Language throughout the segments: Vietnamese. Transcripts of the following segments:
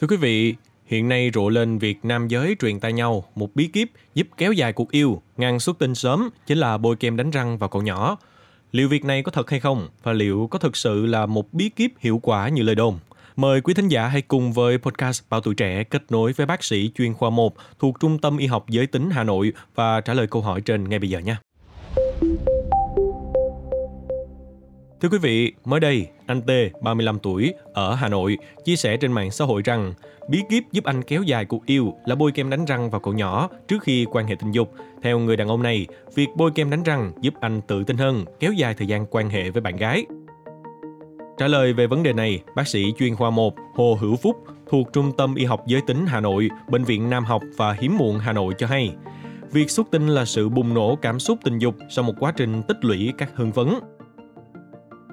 Thưa quý vị, hiện nay rộ lên việc nam giới truyền tai nhau một bí kíp giúp kéo dài cuộc yêu, ngăn xuất tinh sớm, chính là bôi kem đánh răng vào cậu nhỏ. Liệu việc này có thật hay không? Và liệu có thực sự là một bí kíp hiệu quả như lời đồn? Mời quý thính giả hãy cùng với podcast Báo Tuổi Trẻ kết nối với bác sĩ chuyên khoa 1 thuộc Trung tâm Y học giới tính Hà Nội và trả lời câu hỏi trên ngay bây giờ nha. Thưa quý vị, mới đây, anh T, 35 tuổi, ở Hà Nội, chia sẻ trên mạng xã hội rằng bí kíp giúp anh kéo dài cuộc yêu là bôi kem đánh răng vào cậu nhỏ trước khi quan hệ tình dục. Theo người đàn ông này, việc bôi kem đánh răng giúp anh tự tin hơn, kéo dài thời gian quan hệ với bạn gái. Trả lời về vấn đề này, bác sĩ chuyên khoa 1 Hồ Hữu Phúc thuộc Trung tâm Y học giới tính Hà Nội, Bệnh viện Nam học và Hiếm muộn Hà Nội cho hay, việc xuất tinh là sự bùng nổ cảm xúc tình dục sau một quá trình tích lũy các hưng phấn.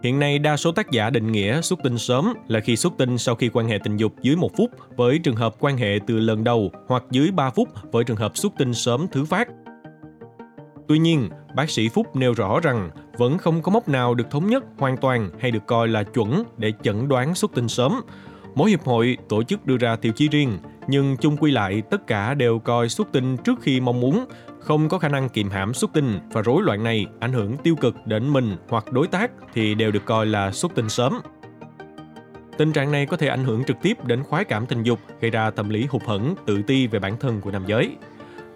Hiện nay, đa số tác giả định nghĩa xuất tinh sớm là khi xuất tinh sau khi quan hệ tình dục dưới 1 phút với trường hợp quan hệ từ lần đầu hoặc dưới 3 phút với trường hợp xuất tinh sớm thứ phát. Tuy nhiên, bác sĩ Phúc nêu rõ rằng vẫn không có mốc nào được thống nhất hoàn toàn hay được coi là chuẩn để chẩn đoán xuất tinh sớm. Mỗi hiệp hội, tổ chức đưa ra tiêu chí riêng, nhưng chung quy lại tất cả đều coi xuất tinh trước khi mong muốn, không có khả năng kiềm hãm xuất tinh và rối loạn này ảnh hưởng tiêu cực đến mình hoặc đối tác thì đều được coi là xuất tinh sớm. Tình trạng này có thể ảnh hưởng trực tiếp đến khoái cảm tình dục, gây ra tâm lý hụt hẫng, tự ti về bản thân của nam giới.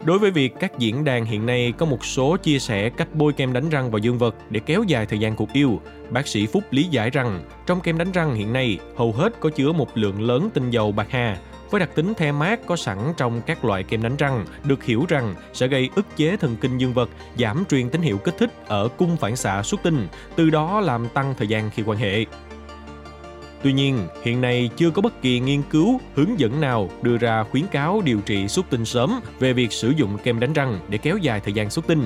Đối với việc các diễn đàn hiện nay có một số chia sẻ cách bôi kem đánh răng vào dương vật để kéo dài thời gian cuộc yêu, bác sĩ Phúc lý giải rằng trong kem đánh răng hiện nay hầu hết có chứa một lượng lớn tinh dầu bạc hà, với đặc tính the mát có sẵn trong các loại kem đánh răng, được hiểu rằng sẽ gây ức chế thần kinh dương vật, giảm truyền tín hiệu kích thích ở cung phản xạ xuất tinh, từ đó làm tăng thời gian khi quan hệ. Tuy nhiên, hiện nay chưa có bất kỳ nghiên cứu, hướng dẫn nào đưa ra khuyến cáo điều trị xuất tinh sớm về việc sử dụng kem đánh răng để kéo dài thời gian xuất tinh.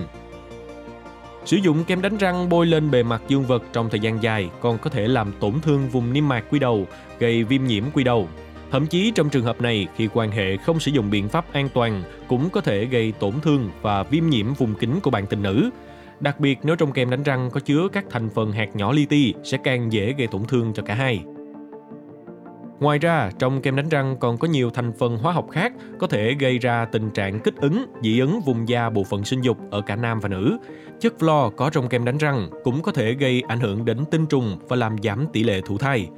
Sử dụng kem đánh răng bôi lên bề mặt dương vật trong thời gian dài còn có thể làm tổn thương vùng niêm mạc quy đầu, gây viêm nhiễm quy đầu. Thậm chí trong trường hợp này, khi quan hệ không sử dụng biện pháp an toàn cũng có thể gây tổn thương và viêm nhiễm vùng kính của bạn tình nữ. Đặc biệt nếu trong kem đánh răng có chứa các thành phần hạt nhỏ li ti sẽ càng dễ gây tổn thương cho cả hai. Ngoài ra, trong kem đánh răng còn có nhiều thành phần hóa học khác có thể gây ra tình trạng kích ứng, dị ứng vùng da bộ phận sinh dục ở cả nam và nữ. Chất flo có trong kem đánh răng cũng có thể gây ảnh hưởng đến tinh trùng và làm giảm tỷ lệ thụ thai.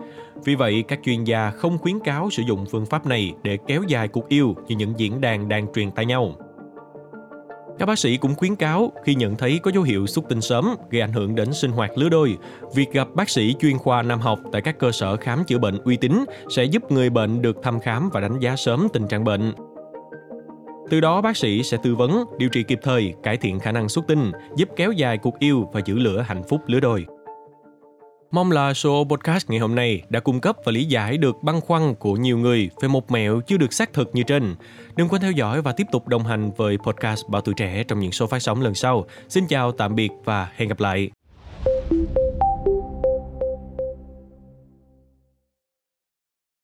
Vì vậy, các chuyên gia không khuyến cáo sử dụng phương pháp này để kéo dài cuộc yêu như những diễn đàn đang truyền tai nhau. Các bác sĩ cũng khuyến cáo khi nhận thấy có dấu hiệu xuất tinh sớm gây ảnh hưởng đến sinh hoạt lứa đôi, việc gặp bác sĩ chuyên khoa nam học tại các cơ sở khám chữa bệnh uy tín sẽ giúp người bệnh được thăm khám và đánh giá sớm tình trạng bệnh. Từ đó bác sĩ sẽ tư vấn, điều trị kịp thời, cải thiện khả năng xuất tinh, giúp kéo dài cuộc yêu và giữ lửa hạnh phúc lứa đôi. Mong là số podcast ngày hôm nay đã cung cấp và lý giải được băn khoăn của nhiều người về một mẹo chưa được xác thực như trên. Đừng quên theo dõi và tiếp tục đồng hành với podcast Báo Tuổi Trẻ trong những số phát sóng lần sau. Xin chào, tạm biệt và hẹn gặp lại.